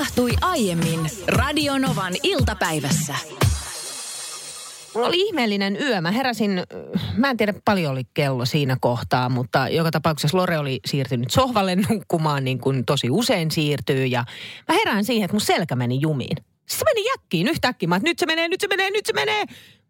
tapahtui aiemmin Radio Novan iltapäivässä. Mulla oli ihmeellinen yö. Mä heräsin, mä en tiedä paljon oli kello siinä kohtaa, mutta joka tapauksessa Lore oli siirtynyt sohvalle nukkumaan niin kuin tosi usein siirtyy. Ja mä herään siihen, että mun selkä meni jumiin. Se meni jäkkiin yhtäkkiä. Mä nyt se menee.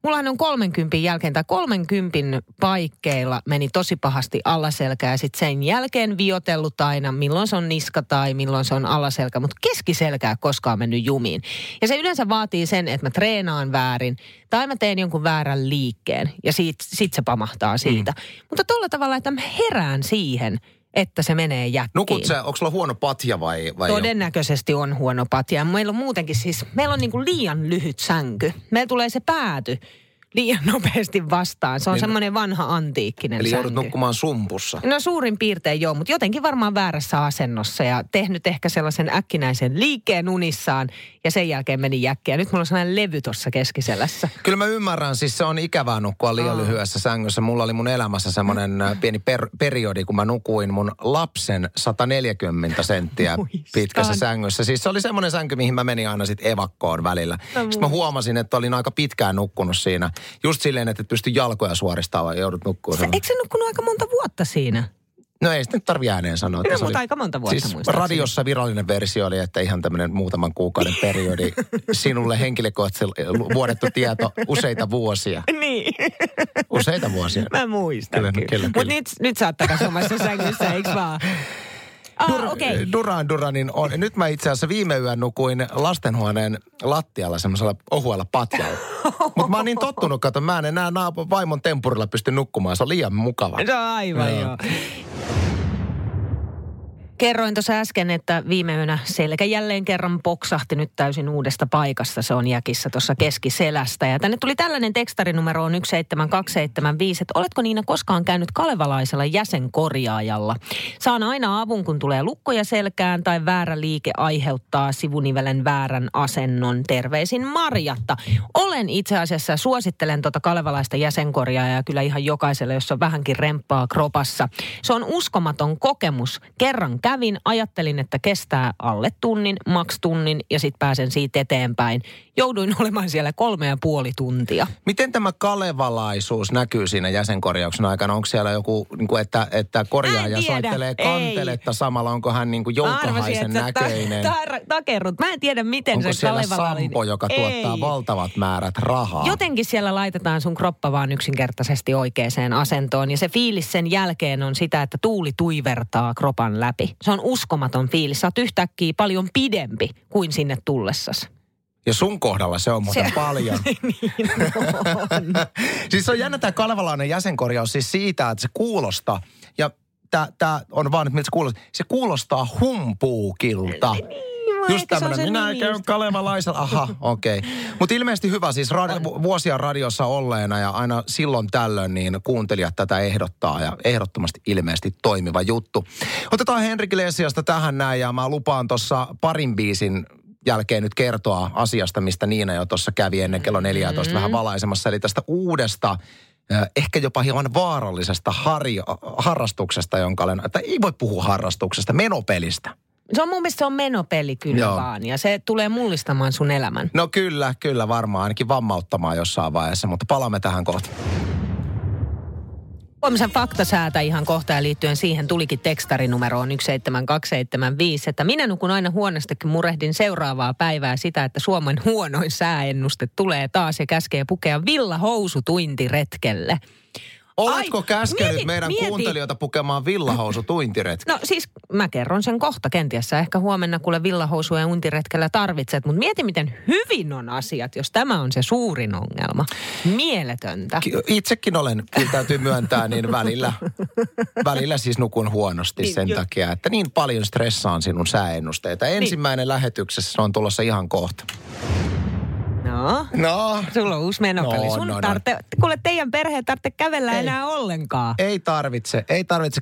Mullahan on 30 jälkeen tai 30 paikkeilla meni tosi pahasti alaselkä ja sitten sen jälkeen viotellut aina, milloin se on niska tai milloin se on alaselkä, mutta keskiselkää koskaan mennyt jumiin. Ja se yleensä vaatii sen, että mä treenaan väärin tai mä teen jonkun väärän liikkeen ja sit se pamahtaa siitä. Mutta tolla tavalla, että mä herään siihen, että se menee jäkkiin. Nukut sä, onko sulla huono patja vai? Todennäköisesti on huono patja. Meillä on muutenkin siis, meillä on niinku liian lyhyt sänky. Meillä tulee se pääty liian nopeasti vastaan. Se on niin, semmoinen vanha antiikkinen eli sänky. Eli joudut nukkumaan sumpussa. No suurin piirtein joo, mutta jotenkin varmaan väärässä asennossa ja tehnyt ehkä sellaisen äkkinäisen liikkeen unissaan ja sen jälkeen meni jäkkiä. Nyt mulla on sellainen levy tuossa keskiselässä. Kyllä mä ymmärrän, siis se on ikävää nukkua liian lyhyessä sängyssä. Mulla oli mun elämässä semmoinen pieni periodi, kun mä nukuin mun lapsen 140 senttiä pitkässä sängyssä. Siis se oli semmoinen sänky, mihin mä menin aina sitten evakkoon välillä. Sitten mä huomasin, että olin aika pitkään nukkunut siinä. Just silleen, että et pysty jalkoja suoristamaan ja joudut nukkumaan. Eikö se nukkunut aika monta vuotta siinä? No ei sitä nyt tarvitse ääneen sanoa. No, mutta aika monta vuotta siis muistaakseni. Radiossa virallinen versio oli, että ihan tämmöinen muutaman kuukauden periodi. Sinulle henkilökohtaisesti vuodettu tieto useita vuosia. Niin. Useita vuosia. Mä muistan kyllä. Mutta nyt sä oot takas omassa sängyssä, eikö vaan? Okay. Duranin on. Nyt mä itse asiassa viime yön nukuin lastenhuoneen lattialla semmoisella ohuella patjalla. Mutta mä oon niin tottunut, kato, mä en enää vaimon tempurilla pysty nukkumaan. Se on liian mukava. No aivan joo. Kerroin tuossa äsken, että viime yönä selkä jälleen kerran poksahti nyt täysin uudesta paikasta. Se on jäkissä tuossa keskiselästä. Ja tänne tuli tällainen tekstarinumero on 17275, että oletko Niina koskaan käynyt kalevalaisella jäsenkorjaajalla? Saan aina avun, kun tulee lukkoja selkään tai väärä liike aiheuttaa sivunivelen väärän asennon. Terveisin Marjatta. Olen itse asiassa, suosittelen tuota kalevalaista jäsenkorjaajaa kyllä ihan jokaiselle, jos on vähänkin remppaa kropassa. Se on uskomaton kokemus. Kerran ajattelin, että kestää alle tunnin, maks tunnin ja sitten pääsen siitä eteenpäin. Jouduin olemaan siellä 3,5 tuntia. Miten tämä kalevalaisuus näkyy siinä jäsenkorjauksen aikana? Onko siellä joku, että korjaaja soittelee kanteletta samalla? Onko hän joukahaisen näköinen? Takerrut. Mä en tiedä, miten onko se kalevalainen. Onko siellä Sampo, joka tuottaa valtavat määrät rahaa? Jotenkin siellä laitetaan sun kroppa vaan yksinkertaisesti oikeaan asentoon. Ja se fiilis sen jälkeen on sitä, että tuuli tuivertaa kropan läpi. Se on uskomaton fiilis. Sä oot yhtäkkiä paljon pidempi kuin sinne tullessasi. Ja sun kohdalla se on muuten paljon. Niin on. Siis on jännä tämä kalevalainen jäsenkorjaus siis siitä, että se kuulostaa, ja tämä on vaan, että miltä se kuulostaa. Se kuulostaa humpuukilta. Just tämmöinen, minä käyn kalevalaisella. Aha, okei. Mutta ilmeisesti hyvä siis vuosia radiossa olleena ja aina silloin tällöin niin kuuntelijat tätä ehdottaa ja ehdottomasti ilmeisesti toimiva juttu. Otetaan Henrik Lesiasta tähän näin ja mä lupaan tuossa parin biisin jälkeen nyt kertoa asiasta, mistä Niina jo tuossa kävi ennen kello 14 vähän valaisemassa. Eli tästä uudesta, ehkä jopa hieman vaarallisesta harrastuksesta, jonka olen, tai ei voi puhua harrastuksesta, menopelistä. Se on mun mielestä se on menopeli kyllä vaan, ja se tulee mullistamaan sun elämän. No kyllä varmaan, ainakin vammauttamaan jossain vaiheessa, mutta palaamme tähän kohta. Huomisen faktasäätä ihan kohtaan liittyen siihen tulikin tekstarinumeroon 17275, että minä nukun aina huonostakin, murehdin seuraavaa päivää sitä, että Suomen huonoin sääennuste tulee taas ja käskee pukea villahousutuintiretkelle. Oletko käskenyt meidän kuuntelijoita pukemaan villahousutuintiretkeä? No siis mä kerron sen kohta kenties. Ehkä huomenna kuule villahousuja untiretkellä tarvitset. Mutta mieti miten hyvin on asiat, jos tämä on se suurin ongelma. Mieletöntä. Itsekin olen, kyllä täytyy myöntää, niin välillä siis nukun huonosti sen takia, että niin paljon stressaan sinun sääennusteita. Ensimmäinen lähetyksessä on tulossa ihan kohta. No. Sulla on uusi menopeli. No, sun kuule, teidän perheen tarvitse kävellä enää ollenkaan. Ei tarvitse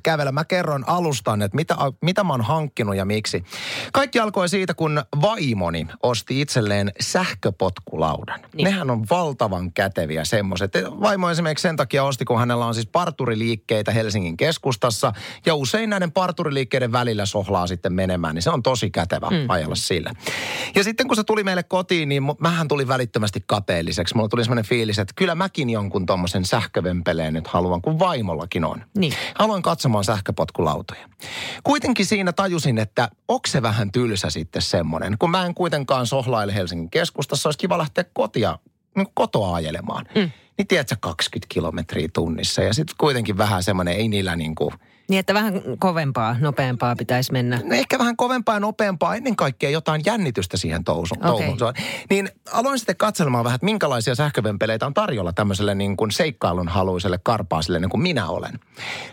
kävellä. Mä kerron alustan, että mitä mä oon hankkinut ja miksi. Kaikki alkoi siitä, kun vaimoni osti itselleen sähköpotkulaudan. Niin. Nehän on valtavan käteviä semmoiset. Vaimo esimerkiksi sen takia osti, kun hänellä on siis parturiliikkeitä Helsingin keskustassa. Ja usein näiden parturiliikkeiden välillä sohlaa sitten menemään, niin se on tosi kätevä ajalla sillä. Ja sitten kun se tuli meille kotiin, niin mähän tuli välittömästi kateelliseksi. Mulla tuli semmoinen fiilis, että kyllä mäkin jonkun tommosen sähkövempeleen nyt haluan, kun vaimollakin on. Niin. Aloin katsomaan sähköpotkulautoja. Kuitenkin siinä tajusin, että onko se vähän tylsä sitten semmoinen. Kun mä en kuitenkaan sohlaile Helsingin keskustassa, olisi kiva lähteä kotoa ajelemaan. Niin tiedätkö, 20 kilometriä tunnissa ja sitten kuitenkin vähän semmoinen, ei niillä niinku... Niin, että vähän kovempaa, nopeampaa pitäisi mennä. No ehkä vähän kovempaa ja nopeampaa, ennen kaikkea jotain jännitystä siihen touhuun. Niin aloin sitten katselemaan vähän, että minkälaisia sähkövempeleitä on tarjolla tämmöiselle niin kuin seikkailun haluiselle karpaasille, niin kuin minä olen.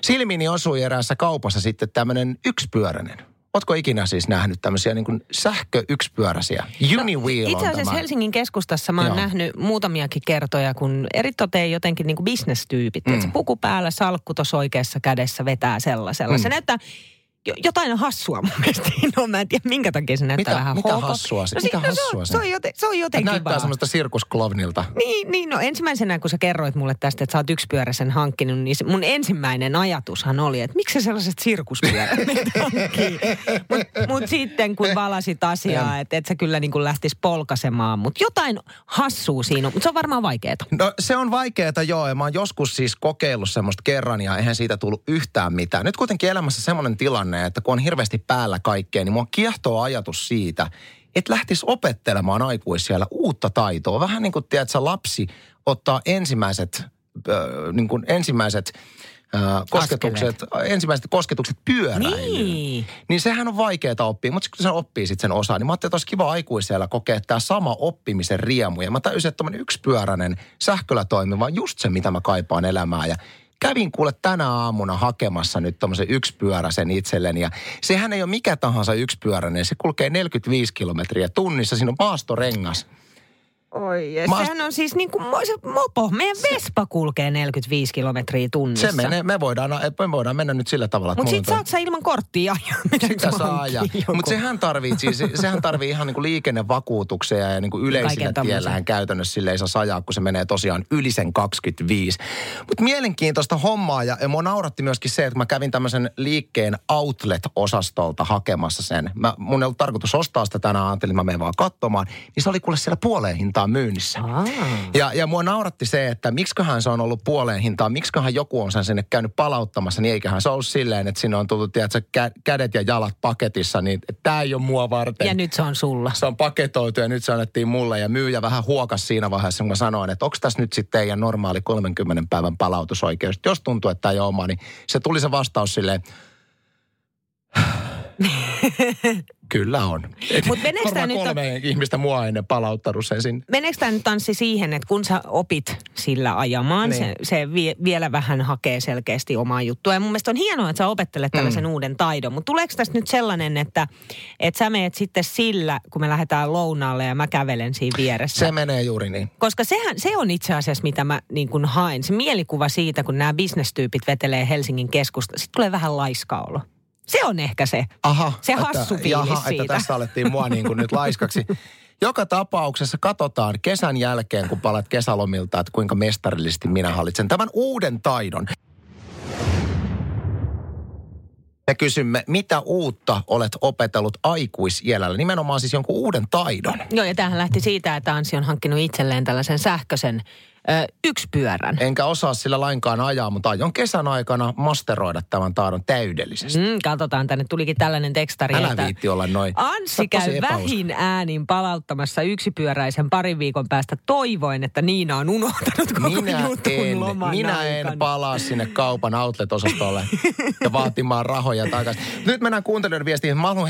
Silmiini osui eräässä kaupassa sitten tämmöinen yksipyöräinen. Ootko ikinä siis nähnyt tämmöisiä niin kuin sähköyksipyöräisiä? Uniwheel on itse asiassa tämä. Helsingin keskustassa mä oon nähnyt muutamiakin kertoja, kun eritoteen jotenkin niin kuin bisnestyypit. Se puku päällä, salkku tuossa oikeassa kädessä vetää sellaisella. Se näyttää... Jotain on hassua mun mielestä. No mä en tiedä, minkä takia se näyttää vähän houkuttelevaa. Mitä hassua se on? Se on jotenkin näyttää vaan semmoista sirkusklovnilta. Niin, no ensimmäisenä kun sä kerroit mulle tästä, että sä oot yksipyöräisen hankkinut, niin mun ensimmäinen ajatushan oli, että miksi sellaiset sirkuspyörät hankkii. Mut sitten kun valasit asiaa, että et sä kyllä niin kuin lähtisi polkasemaan, mutta jotain hassua siinä on. Mutta se on varmaan vaikeeta. No se on vaikeeta, joo. Ja mä oon joskus siis kokeillut semmoista kerran ja eihän siitä tullut yhtään mitään. Nyt kuitenkin elämässä semmoinen tilanne, että kun on hirveästi päällä kaikkea, niin mua kiehtoo ajatus siitä, että lähtisi opettelemaan aikuisiällä uutta taitoa. Vähän niin kuin, tiedätkö, lapsi ottaa ensimmäiset kosketukset pyöräilyyn. Niin sehän on vaikeaa oppia, mutta kun se oppii sitten sen osaan, niin mä ajattelin, että olisi kiva aikuisella kokea tämä sama oppimisen riemu. Ja mä täysin, että tommoinen yksipyöräinen sähköllä toimiva on just se, mitä mä kaipaan elämään ja kävin kuule tänä aamuna hakemassa nyt tommosen yksipyöräisen itselleni ja sehän ei ole mikä tahansa yksipyöräinen. Se kulkee 45 kilometriä tunnissa. Siinä on maastorengas. Oi, sehän on siis niin kuin mopo. Meidän Vespa kulkee 45 kilometriä tunnissa. Se menee, me voidaan mennä nyt sillä tavalla. Mutta sit saat sä ilman korttia ajaa. Sitä saa ajaa. Mutta sehän tarvii ihan niin kuin liikennevakuutuksia ja niin kuin yleisillä tiellähän käytännössä sille ei saa ajaa, kun se menee tosiaan yli sen 25. Mutta mielenkiintoista hommaa ja mua nauratti myöskin se, että mä kävin tämmöisen liikkeen outlet-osastolta hakemassa sen. Mun ei ollut tarkoitus ostaa sitä tänään, ajattelin, että mä menen vaan katsomaan. Niin se oli kuule siellä puoleen hintaan myynnissä. Ja mua nauratti se, että miksiköhän se on ollut puoleen hintaan, miksiköhän joku on sen sinne käynyt palauttamassa, niin eiköhän se ollut silleen, että sinne on tullut, tiedätkö, kädet ja jalat paketissa, niin tämä ei ole mua varten. Ja nyt se on sulla. Se on paketoitu ja nyt se annettiin mulle ja myyjä vähän huokas siinä vaiheessa, kun mä sanoin, että onko tässä nyt sitten teidän normaali 30 päivän palautusoikeus. Jos tuntuu, että tämä ei ole oma, niin se tuli se vastaus silleen, kyllä on. Varmaan ihmistä mua ennen palauttanut sen sinne. Meneekö tämä nyt tanssi siihen, että kun sä opit sillä ajamaan, niin se vielä vähän hakee selkeästi omaa juttua. Ja mun mielestä on hienoa, että sä opettelet tällaisen uuden taidon. Mutta tuleeko tästä nyt sellainen, että sä meet sitten sillä, kun me lähdetään lounaalle ja mä kävelen siinä vieressä? Se menee juuri niin. Koska se on itse asiassa, mitä mä niin kuin haen. Se mielikuva siitä, kun nämä bisnestyypit vetelee Helsingin keskustaan. Sitten tulee vähän laiska olo. Se on ehkä se hassu fiilis siitä. Että tässä alettiin mua niin kuin nyt laiskaksi. Joka tapauksessa katsotaan kesän jälkeen, kun palat kesälomilta, että kuinka mestarillisesti minä hallitsen tämän uuden taidon. Me kysymme, mitä uutta olet opetellut aikuisiällä, nimenomaan siis jonkun uuden taidon. Joo, ja tämähän lähti siitä, että Anssi on hankkinut itselleen tällaisen sähköisen yksipyörän. Enkä osaa sillä lainkaan ajaa, mutta aion kesän aikana masteroida tämän taidon täydellisesti. Katsotaan, tänne tulikin tällainen tekstari. Älä viitti olla noin. Anssi käy vähin äänin palauttamassa yksipyöräisen parin viikon päästä. Toivoin, että Niina on unohtanut koko jutun loman. Minä en palaa sinne kaupan outlet-osastolle ja vaatimaan rahoja takaisin. Nyt mennään kuuntelijoiden viestiin. Mä haluan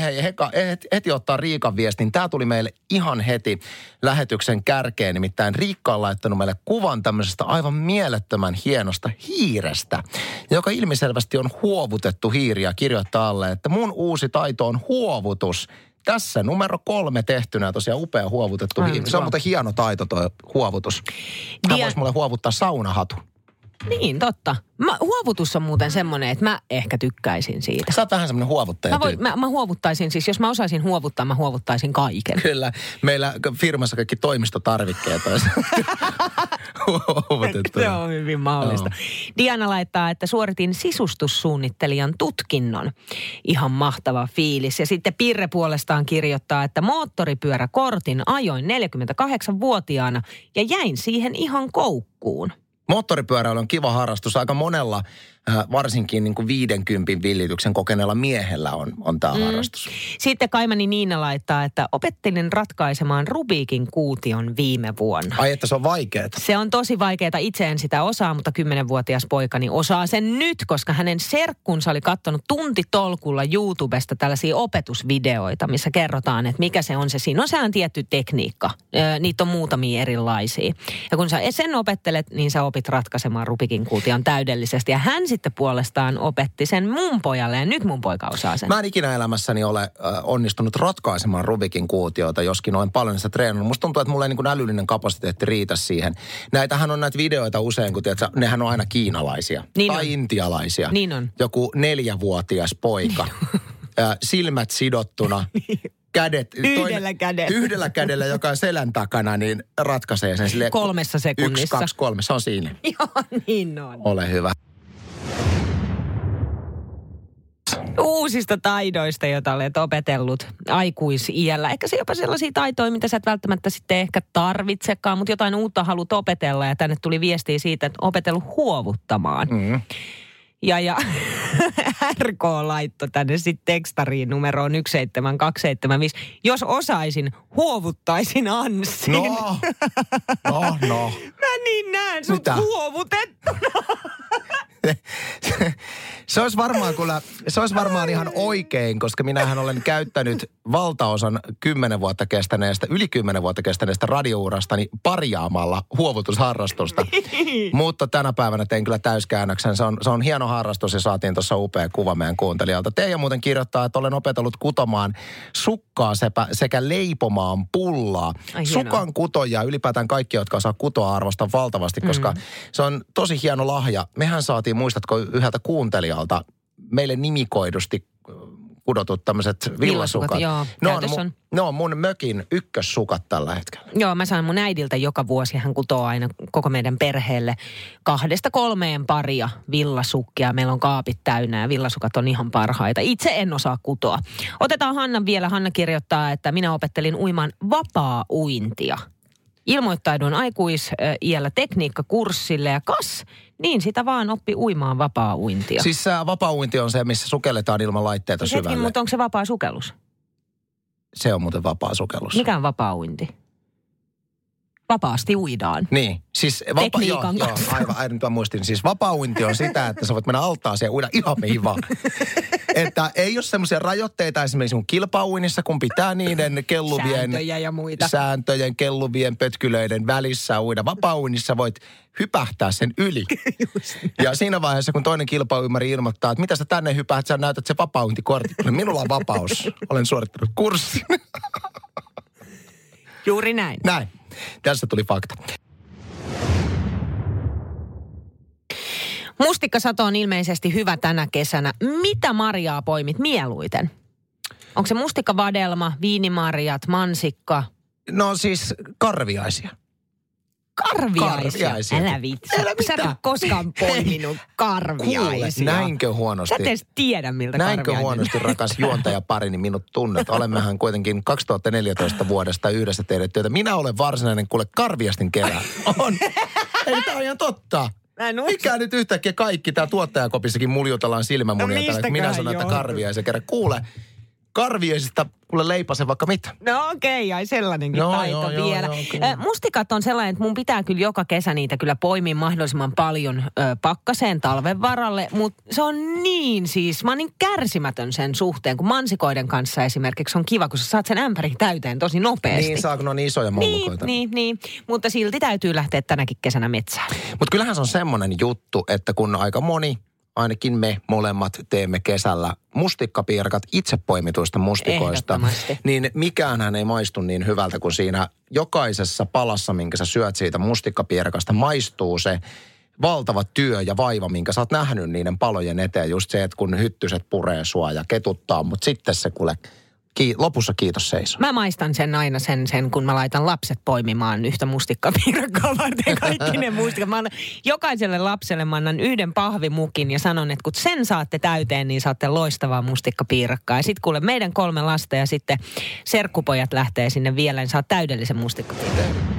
heti ottaa Riikan viestin. Tää tuli meille ihan heti lähetyksen kärkeen. Nimittäin Riikka on laittanut meille kuvan tämmöisestä aivan mielettömän hienosta hiirestä, joka ilmiselvästi on huovutettu hiiri ja kirjoittaa alle, että mun uusi taito on huovutus. Tässä numero 3 tehtynä tosiaan upea huovutettu hiiri. Se on muuten hieno taito toi huovutus. Hän voisi mulle huovuttaa saunahatu. Niin, totta. Huovutus on muuten semmoinen, että mä ehkä tykkäisin siitä. Sä oot vähän semmoinen huovuttaja. Mä huovuttaisin siis, jos mä osaisin huovuttaa, mä huovuttaisin kaiken. Kyllä, meillä firmassa kaikki toimistotarvikkeet on huovutettu. Se on hyvin mahdollista. No. Diana laittaa, että suoritin sisustussuunnittelijan tutkinnon. Ihan mahtava fiilis. Ja sitten Pirre puolestaan kirjoittaa, että moottoripyöräkortin ajoin 48-vuotiaana ja jäin siihen ihan koukkuun. Moottoripyöräily on kiva harrastus. Aika monella, varsinkin niin kuin 50 villityksen kokeneella miehellä on tämä harrastus. Sitten Kaimani Niina laittaa, että opettelin ratkaisemaan Rubikin kuution viime vuonna. Ai että se on vaikeeta. Se on tosi vaikeeta. Itse en sitä osaa, mutta 10-vuotias poikani osaa sen nyt, koska hänen serkkunsa oli katsonut tuntitolkulla YouTubesta tällaisia opetusvideoita, missä kerrotaan, että mikä se on se. Siinä on sehän tietty tekniikka. Niitä on muutamia erilaisia. Ja kun sä sen opettelet, niin sä opit ratkaisemaan Rubikin kuution täydellisesti. Ja hän sitten puolestaan opetti sen mun pojalle, ja nyt mun poika osaa sen. Mä en ikinä elämässäni ole onnistunut ratkaisemaan Rubikin kuutiota, joskin olen paljon sitä treenannut. Musta tuntuu, että mulla ei niin kuin älyllinen kapasiteetti riitä siihen. Näitähän on näitä videoita usein, kun tiedät, nehän on aina kiinalaisia niin tai on. Intialaisia. Niin on. Joku 4-vuotias poika, silmät sidottuna. Kädet, yhdellä kädellä, joka on selän takana, niin ratkaisee sen sille 3 sekunnissa. 1, 2, 3, se on siinä. Joo, niin on. Ole hyvä. Uusista taidoista, joita olet opetellut aikuisiällä. Ehkä se jopa sellaisia taitoja, mitä sä et välttämättä sitten ehkä tarvitsekaan, mutta jotain uutta haluat opetella. Ja tänne tuli viestiä siitä, että opetellut huovuttamaan. Mm. Ja RK laitto tänne sitten tekstariin numeroon 17275. Jos osaisin, huovuttaisin Anssin. No. Mä niin näen sut huovutettuna. Se olisi varmaan ihan oikein, koska minähän olen käyttänyt valtaosan 10 vuotta kestäneestä radiourastani parjaamalla huovutusharrastusta. Mutta tänä päivänä tein kyllä täyskäännöksen. Se on hieno harrastus ja saatiin tuossa upea kuva meidän kuuntelijalta. Teija muuten kirjoittaa, että olen opetellut kutomaan sukkaa sekä leipomaan pullaa. Sukan kutoja ylipäätään kaikki, jotka osaa kutoa, arvostan valtavasti, koska se on tosi hieno lahja. Mehän saatiin, muistatko, yhdeltä kuuntelijalta meille nimikoidusti kudotut tämmöiset villasukat. Joo, ne on mun mökin ykkössukat tällä hetkellä. Joo, mä saan mun äidiltä joka vuosi. Hän kutoo aina koko meidän perheelle 2-3 paria villasukkia. Meillä on kaapit täynnä ja villasukat on ihan parhaita. Itse en osaa kutoa. Otetaan Hanna vielä. Hanna kirjoittaa, että minä opettelin uimaan vapaa-uintia. Ilmoittauduin aikuisiällä tekniikkakurssille ja kas, niin sitä vaan oppi uimaan vapaa-uintia. Siis vapaa-uinti on se, missä sukelletaan ilman laitteita syvälle. Hetki, mutta onko se vapaa sukellus? Se on muuten vapaa sukellus. Mikä on vapaa-uinti? Vapaasti uidaan. Niin, siis tekniikan kanssa. Joo, aivan muistin. Siis vapaa-uinti on sitä, että sä voit mennä altaaseen ja uida ihan mihin vaan. Että ei ole semmoisia rajoitteita esimerkiksi kilpauinnissa, kun pitää niiden kelluvien sääntöjä ja muita. Sääntöjen, kelluvien, pötkylöiden välissä uida. Vapaa-uinnissa voit hypähtää sen yli. Ja siinä vaiheessa, kun toinen kilpailuymmäri ilmoittaa, että mitä sä tänne hypäät, sä näytät se vapaa-uintikortti. Minulla on vapaus. Olen suorittanut kurssin. Juuri näin. Näin. Tässä tuli fakta. Mustikkasato on ilmeisesti hyvä tänä kesänä. Mitä marjaa poimit mieluiten? Onko se mustikkavadelma, viinimarjat, mansikka? No siis karviaisia. Karviaisia? Älä vitsi. Sä et ole koskaan poiminut karviaisia. Kuule, näinkö huonosti? Sä et edes tiedä, miltä näinkö karviainen. Näinkö huonosti, rakas juontajapari, niin minut tunnet. Olemmehan kuitenkin 2014 vuodesta yhdessä teidän työtä. Minä olen varsinainen, kuule, karviastin kerää. On. Eli tää on ihan totta. Mikä nyt yhtäkkiä kaikki, tää tuottajakopissakin muljutellaan silmämunia. No minä sanon, että karviaisia kerää. Kuule, karviaisista kuule leipasen vaikka mitä. No okei, ai sellainenkin taito vielä. Joo, mustikat on sellainen, että mun pitää kyllä joka kesä niitä kyllä poimia mahdollisimman paljon pakkaseen talven varalle, mutta se on niin siis, mä oon niin kärsimätön sen suhteen, kun mansikoiden kanssa esimerkiksi on kiva, kun sä saat sen ämpärin täyteen tosi nopeasti. Niin saa, kun on isoja mollukoita. Niin, mutta silti täytyy lähteä tänäkin kesänä metsään. Mutta kyllähän se on semmoinen juttu, että kun aika moni ainakin me molemmat teemme kesällä mustikkapiirakat itse poimituista mustikoista, niin mikäänhän ei maistu niin hyvältä kuin siinä jokaisessa palassa, minkä sä syöt siitä mustikkapiirakasta, maistuu se valtava työ ja vaiva, minkä sä oot nähnyt niiden palojen eteen. Just se, että kun hyttyset puree sua ja ketuttaa, mutta sitten se kuule... Lopussa kiitos seiso. Mä maistan sen aina sen, kun mä laitan lapset poimimaan yhtä mustikkapiirakkaa varten kaikki ne mustikat. Mä annan, jokaiselle lapselle mä annan yhden pahvimukin ja sanon, että kun sen saatte täyteen, niin saatte loistavaa mustikkapiirakkaa. Ja sit kuule meidän 3 lasta ja sitten serkkupojat lähtee sinne vielä, niin saa täydellisen mustikkapiirakkaa.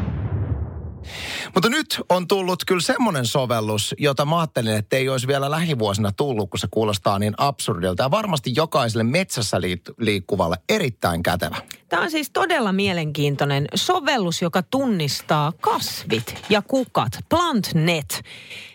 Mutta nyt on tullut kyllä semmoinen sovellus, jota mä ajattelin, että ei olisi vielä lähivuosina tullut, kun se kuulostaa niin absurdilta. Ja varmasti jokaiselle metsässä liikkuvalle erittäin kätevä. Tämä on siis todella mielenkiintoinen sovellus, joka tunnistaa kasvit ja kukat, PlantNet.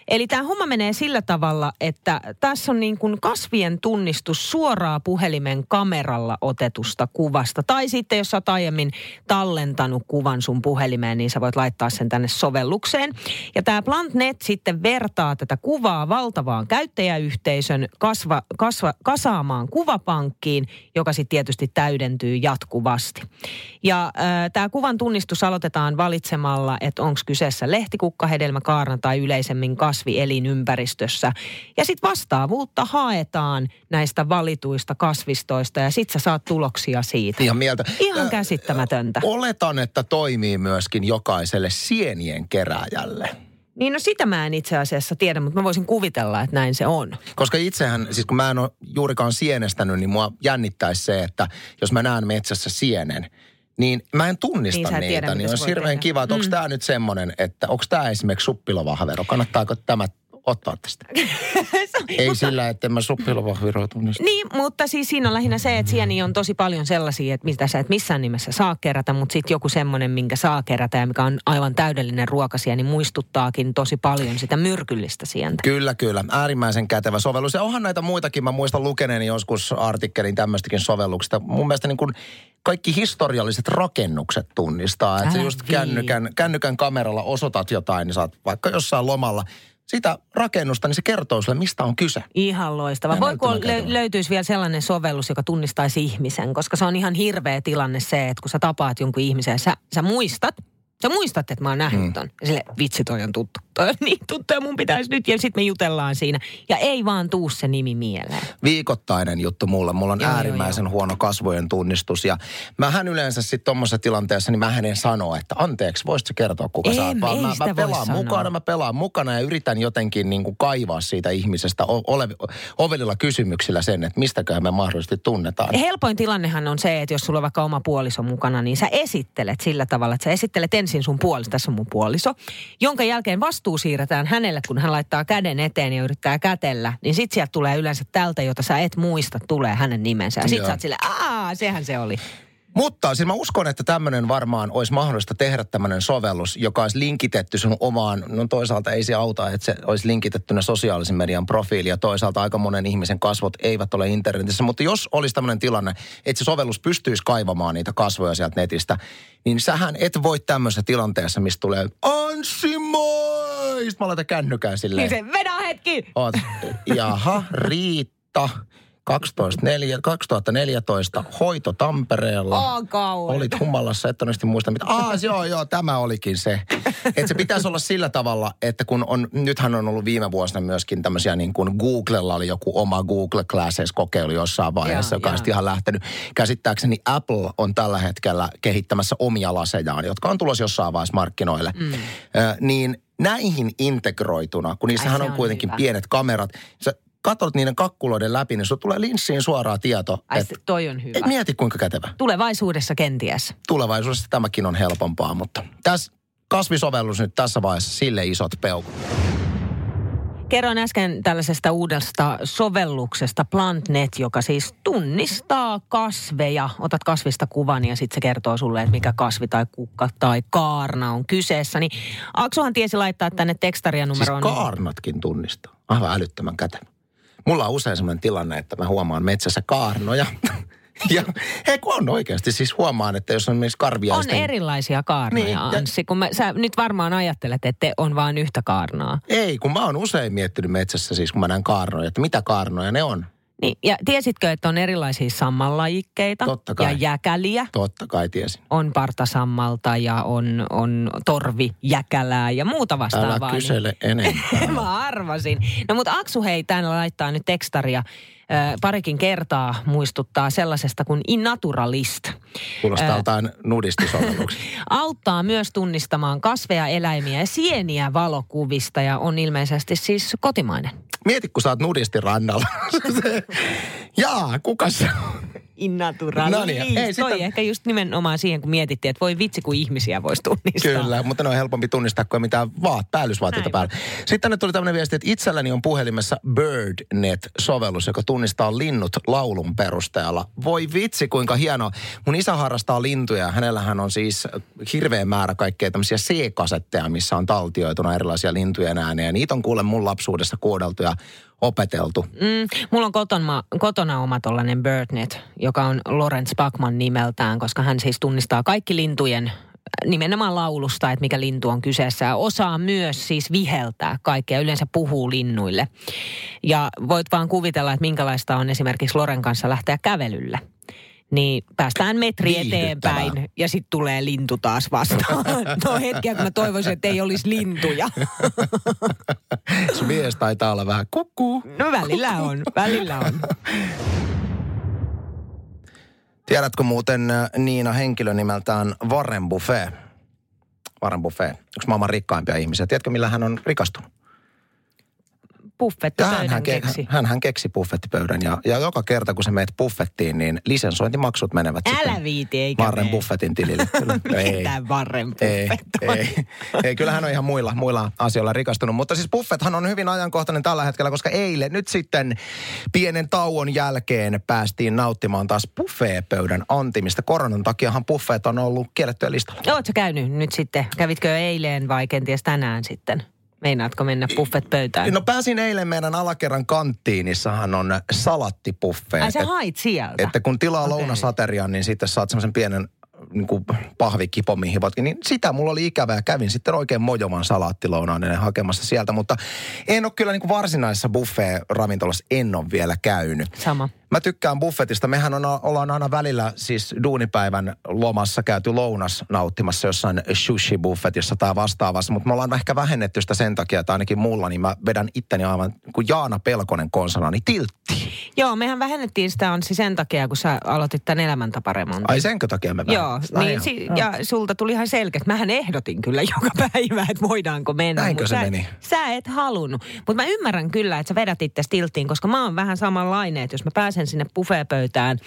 Eli tämä homma menee sillä tavalla, että tässä on niin kuin kasvien tunnistus suoraa puhelimen kameralla otetusta kuvasta. Tai sitten, jos sä oot aiemmin tallentanut kuvan sun puhelimeen, niin sä voit laittaa sen tänne sovellukseen. Ja tämä PlantNet sitten vertaa tätä kuvaa valtavaan käyttäjäyhteisön kasaamaan kuvapankkiin, joka sitten tietysti täydentyy jatkuvasti. Ja tämä kuvan tunnistus aloitetaan valitsemalla, että onko kyseessä lehtikukka, hedelmä, kaarna tai yleisemmin kasvielinympäristössä. Ja sitten vastaavuutta haetaan näistä valituista kasvistoista ja sitten sä saat tuloksia siitä. Ihan käsittämätöntä. Oletan, että toimii myöskin jokaiselle sienien kerääjälle. Niin no sitä mä en itse asiassa tiedä, mutta mä voisin kuvitella, että näin se on. Koska itsehän, siis kun mä en ole juurikaan sienestänyt, niin mua jännittäisi se, että jos mä näen metsässä sienen, niin mä en tunnista niin niitä, tiedä, niin on hirveän kiva, että onko tämä nyt semmoinen, että onko tämä esimerkiksi suppilovahvero, kannattaako tämä ottaa tästä? Ei mutta, sillä, että mä suppilovahveroa tunnista. Niin, mutta siis siinä on lähinnä se, että sieniä on tosi paljon sellaisia, että mitä sä et missään nimessä saa kerätä, mutta sitten joku semmoinen, minkä saa kerätä ja mikä on aivan täydellinen ruokasieni, muistuttaakin tosi paljon sitä myrkyllistä sientä. Kyllä, kyllä. Äärimmäisen kätevä sovellus. Ja onhan näitä muitakin, mä muistan lukeneeni joskus artikkelin tämmöistäkin sovelluksista. Mun mielestä niin kuin kaikki historialliset rakennukset tunnistaa. Että sä just kännykän kameralla osoitat jotain, niin saat vaikka jossain lomalla sitä rakennusta, niin se kertoo sulle, mistä on kyse. Ihan loistava. Voiko löytyisi vielä sellainen sovellus, joka tunnistaisi ihmisen? Koska se on ihan hirveä tilanne se, että kun sä tapaat jonkun ihmisen ja sä muistat, että mä oon nähnyt ton. Ja sille, vitsi toi on tuttu. Toi on niin tuttu ja mun pitäisi nyt. Ja sit me jutellaan siinä. Ja ei vaan tuu se nimi mieleen. Viikoittainen juttu mulle. Mulla on äärimmäisen huono kasvojen tunnistus. Ja mähän yleensä sit tommosessa tilanteessa, niin mähän en sano, että anteeksi, voisit sä kertoa kuka sä oot. Vaan mä pelaan mukana ja yritän jotenkin niin kuin kaivaa siitä ihmisestä ovelilla kysymyksillä sen, että mistäköhän me mahdollisesti tunnetaan. Helpoin tilannehan on se, että jos sulla on vaikka oma puoliso mukana, niin sä esittelet sillä tavalla, että sä esittelet ensin sun puoliso, tässä on mun puoliso, jonka jälkeen vastuu siirretään hänelle, kun hän laittaa käden eteen ja yrittää kätellä, niin sit sieltä tulee yleensä tältä, jota sä et muista, tulee hänen nimensä. Ja sit sä oot silleen, sehän se oli. Mutta siis mä uskon, että tämmöinen varmaan olisi mahdollista tehdä tämmöinen sovellus, joka olisi linkitetty sun omaan, no toisaalta ei se auta, että se olisi linkitettynä sosiaalisen median profiiliin ja toisaalta aika monen ihmisen kasvot eivät ole internetissä. Mutta jos olisi tämmöinen tilanne, että se sovellus pystyisi kaivamaan niitä kasvoja sieltä netistä, niin sähän et voi tämmöisessä tilanteessa, mistä tulee Anssi moi! Sitten mä laitan kännykään silleen. Niin se vedä hetki! Oot, jaha, Riitta. 2014 hoito Tampereella. Olit humalassa, et onnistu muista mitä. Tämä olikin se. Että se pitäisi olla sillä tavalla, että kun on, nythän on ollut viime vuosina myöskin tämmöisiä niin kuin Googlella oli joku oma Google Classes-kokeilu jossain vaiheessa, joka on ihan lähtenyt. Käsittääkseni Apple on tällä hetkellä kehittämässä omia lasejaan, jotka on tulossa jossain vaiheessa markkinoille. Niin näihin integroituna, kun niissähän on kuitenkin pienet kamerat, katot niiden kakkuloiden läpi, niin se tulee linssiin suoraa tietoa. Toi on hyvä. Et mieti kuinka kätevä. Tulevaisuudessa kenties. Tulevaisuudessa tämäkin on helpompaa, mutta tässä kasvisovellus nyt tässä vaiheessa sille isot peukut. Kerroin äsken tällaisesta uudesta sovelluksesta PlantNet, joka siis tunnistaa kasveja. Otat kasvista kuvan ja sitten se kertoo sulle, että mikä kasvi tai kukka tai kaarna on kyseessä. Niin Aksuhan tiesi laittaa tänne tekstaria numeroon. Siis kaarnatkin tunnistaa. Aivan älyttömän kätevä. Mulla on usein sellainen tilanne, että mä huomaan metsässä kaarnoja. Ja hei, kun on oikeasti, siis huomaan, että jos on myös karvia... On erilaisia kaarnoja, niin, Anssi, kun sä nyt varmaan ajattelet, että on vaan yhtä kaarnaa. Ei, kun mä oon usein miettinyt metsässä siis, kun mä näen kaarnoja, että mitä kaarnoja ne on. Niin, ja tiesitkö, että on erilaisia sammanlajikkeita ja jäkäliä? Totta kai tiesin. On partasammalta ja on torvijäkälää ja muuta vastaavaa. Älä kysele enempää. Mä arvasin. No mutta Aksu hei, täällä laittaa nyt tekstaria. Parikin kertaa muistuttaa sellaisesta kuin innaturalist. Kuulostaa jotain nudistisovelluksesta. Auttaa myös tunnistamaan kasveja, eläimiä ja sieniä valokuvista ja on ilmeisesti siis kotimainen. Mieti, kun sä oot nudisti rannalla. Jaa, kuka se on? Innaturalist. No niin, ei, toi sitä... ehkä just nimenomaan siihen, kun mietittiin, että voi vitsi, kun ihmisiä voisi tunnistaa. Kyllä, mutta ne on helpompi tunnistaa kuin mitään päällysvaatteita päällä. Sitten tänne tuli tämmöinen viesti, että itselläni on puhelimessa BirdNet-sovellus, joka tunnistaa linnut laulun perusteella. Voi vitsi, kuinka hienoa. Mun isä harrastaa lintuja. Hänellähän on siis hirveä määrä kaikkea tämmöisiä C-kasetteja, missä on taltioituna erilaisia lintujen ääniä. Niitä on kuule mun lapsuudessa koodeltu ja opeteltu. Mulla on kotona oma tollainen BirdNet, joka on Lawrence Backman nimeltään, koska hän siis tunnistaa kaikki lintujen nimenomaan laulusta, että mikä lintu on kyseessä. Ja osaa myös siis viheltää kaikkea, yleensä puhuu linnuille. Ja voit vaan kuvitella, että minkälaista on esimerkiksi Loren kanssa lähteä kävelyllä. Niin päästään metri eteenpäin ja sitten tulee lintu taas vastaan. No hetkiä, kun mä toivoisin, että ei olisi lintuja. Sun mies taitaa olla vähän kukkuu. No välillä on. Tiedätkö muuten Niina henkilön nimeltään Warren Buffett? Warren Buffett, yksi maailman rikkaimpia ihmisiä. Tiedätkö, millä hän on rikastunut? Buffettipöydän keksi. Hänhän keksi buffettipöydän ja joka kerta, kun sä meet buffettiin, niin lisensointimaksut menevät älä viiti, eikä Warren Buffettin tilille. Mitä Warren Buffett on? Ei, kyllä hän on ihan muilla asioilla rikastunut. Mutta siis Buffetthan on hyvin ajankohtainen tällä hetkellä, koska eilen nyt sitten pienen tauon jälkeen päästiin nauttimaan taas buffeepöydän antimista. Koronan takiahan buffet on ollut kiellettyä listalla. Ootko käynyt nyt sitten? Kävitkö eilen vai kenties tänään sitten? Meinaatko mennä buffetpöytään? No pääsin eilen meidän alakerran kanttiinissahan on salattibuffet. Ai sä hait sieltä? Että kun tilaa lounasaterian, niin sitten saat semmoisen pienen niin kuin pahvikipo, mihin voitkin. Niin sitä mulla oli ikävää. Kävin sitten oikein mojoman salaattilounaan hakemassa sieltä. Mutta en ole kyllä niin kuin varsinaisessa buffet-ravintolassa en ole vielä käynyt. Sama. Mä tykkään buffetista. Mehän ollaan aina välillä siis duunipäivän lomassa käyty lounas nauttimassa jossain sushi-buffetissa tai vastaavassa, mutta me ollaan ehkä vähennetty sitä sen takia, että ainakin mulla, niin mä vedän itteni aivan kuin Jaana Pelkonen konsonani tiltti. Joo, mehän vähennettiin sitä Anssi sen takia, kun sä aloitit tämän elämäntaparemontin. Ai senkö takia me vähennettiin? Joo, niin ja sulta tuli ihan selkeä. Mähän ehdotin kyllä joka päivä, että voidaanko mennä. Näinkö se meni? Sä et halunnut. Mutta mä ymmärrän kyllä, että sä vedät itse tilttiin, koska mä oon vähän samanlainen, että jos mä pääsen sinne buffeepöytään,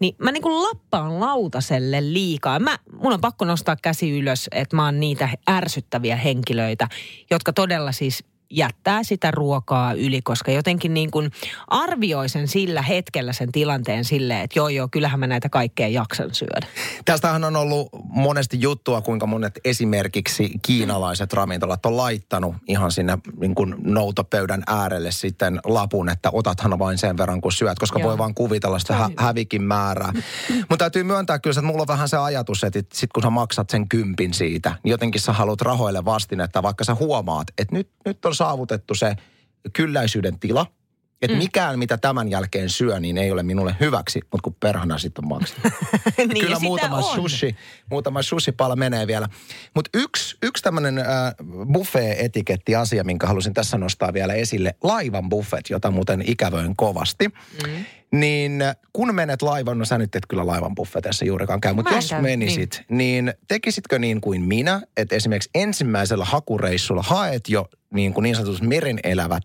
niin mä niinku lappaan lautaselle liikaa. Mun on pakko nostaa käsi ylös, että mä oon niitä ärsyttäviä henkilöitä, jotka todella siis jättää sitä ruokaa yli, koska jotenkin niin kuin arvioi sen sillä hetkellä sen tilanteen silleen, että joo, kyllähän mä näitä kaikkea jaksan syödä. Tästähän on ollut monesti juttua, kuinka monet esimerkiksi kiinalaiset ravintolat on laittanut ihan sinne niin kuin noutopöydän äärelle sitten lapun, että otathan vain sen verran, kun syöt, koska joo, voi vaan kuvitella sitä hävikin määrää. Mutta täytyy myöntää kyllä, että mulla on vähän se ajatus, että sit kun sä maksat sen 10 siitä, niin jotenkin sä haluat rahoille vastinetta, vaikka sä huomaat, että nyt on saavutettu se kylläisyyden tila, että mikään mitä tämän jälkeen syö, niin ei ole minulle hyväksi, mutta kun perhana sitten on maksanut. Niin kyllä muutama sushi pala menee vielä. Mutta yksi tämmöinen buffet-etiketti-asia, minkä halusin tässä nostaa vielä esille, laivan buffet, jota muuten ikävöin kovasti. Niin kun menet laivan, no sä nyt et kyllä laivan buffetissa juurikaan käy, mutta jos menisit, niin tekisitkö niin kuin minä, että esimerkiksi ensimmäisellä hakureissulla haet jo niin sanotut meren elävät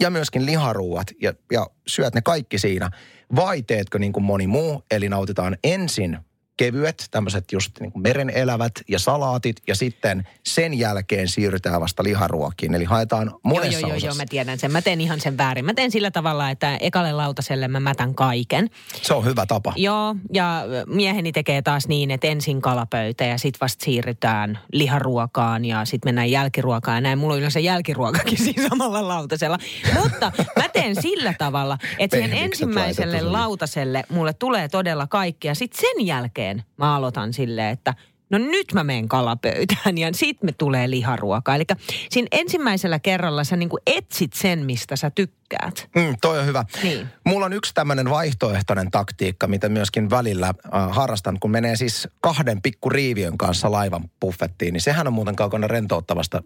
ja myöskin liharuuat ja syöt ne kaikki siinä, vai teetkö niin kuin moni muu, eli nautitaan ensin kevyet, tämmöiset just niin kuin merenelävät ja salaatit, ja sitten sen jälkeen siirrytään vasta liharuokiin. Eli haetaan monessa osassa. Joo, mä tiedän sen. Mä teen ihan sen väärin. Mä teen sillä tavalla, että ekalle lautaselle mä mätän kaiken. Se on hyvä tapa. Joo, ja mieheni tekee taas niin, että ensin kalapöytä ja sitten vasta siirrytään liharuokaan ja sitten mennään jälkiruokaan. Ja näin, mulla on yleensä jälkiruokakin siinä samalla lautasella. Mutta mä teen sillä tavalla, että sen ensimmäiselle lautaselle mulle tulee todella kaikki ja sitten sen jälkeen mä aloitan silleen, että no nyt mä menen kalapöytään ja sitten me tulee liharuoka. Eli siinä ensimmäisellä kerralla sä niinku etsit sen, mistä sä tykkäät. Toi on hyvä. Niin. Mulla on yksi tämmöinen vaihtoehtoinen taktiikka, mitä myöskin välillä harrastan, kun menee siis kahden pikkuriiviön kanssa laivan buffettiin. Niin sehän on muuten kaukana rentouttavasta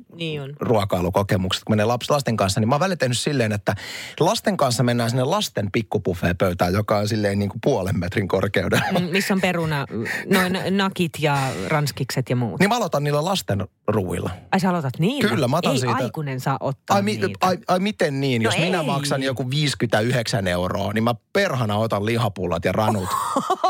ruokailukokemuksesta. Kun menee lasten kanssa, niin mä oon välillä tehnyt silleen, että lasten kanssa mennään sinne lasten pikkubuffeepöytään, joka on silleen niin kuin 0,5 metrin korkeudella. Missä on peruna, noin nakit ja ranskikset ja muut. Niin mä aloitan niillä lasten ruuilla. Ai sä aloitat niillä? Kyllä, mä otan ei siitä. Ei aikuinen saa ottaa niitä. Ai miten niin? No jos ei. Minä maksan joku 59 €, niin mä perhana otan lihapullat ja ranut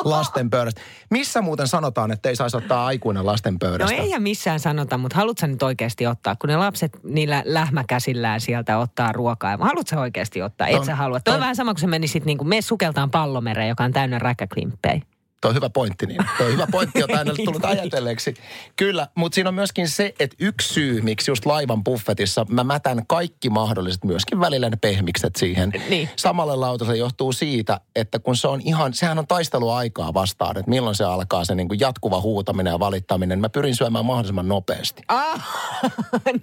lasten pöydästä. Missä muuten sanotaan, että ei saisi ottaa aikuinen lasten pöydästä? No ei ja missään sanota, mutta haluut sä nyt oikeasti ottaa? Kun ne lapset niillä lähmäkäsillään sieltä ottaa ruokaa. Haluut sä oikeasti ottaa? Et sä halua. Toi on vähän sama, kun sä menisit niin kuin me sukeltaan pallomereen, joka on täynnä räkäklimppejä. Tuo on hyvä pointti niin. Tuo on hyvä pointti, jota aina tullut ajatelleeksi. Kyllä, mutta siinä on myöskin se, että yksi syy, miksi just laivan buffetissa mä mätän kaikki mahdolliset, myöskin välillä ne pehmikset siihen. Niin. Samalle lautaselle johtuu siitä, että kun se on ihan, sehän on taisteluaikaa vastaan, että milloin se alkaa se niin kuin jatkuva huutaminen ja valittaminen. Mä pyrin syömään mahdollisimman nopeasti.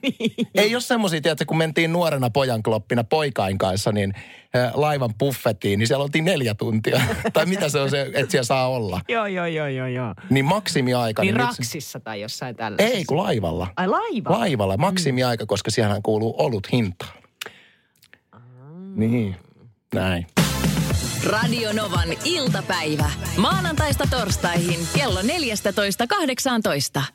Niin. Ei ole semmoisia, tiedätkö, kun mentiin nuorena pojankloppina poikain kanssa, niin laivan buffettiin, niin siellä oltiin 4 tuntia. tai mitä se on se, että siellä saa olla. Joo. Niin maksimiaika. Niin raksissa tai jossain tällaisessa. Ei, kun laivalla. Ai laivalla? Laivalla, maksimiaika, koska siellähän kuuluu olut hintaan. Niin, näin. Radio Novan iltapäivä. Maanantaista torstaihin kello 14.18.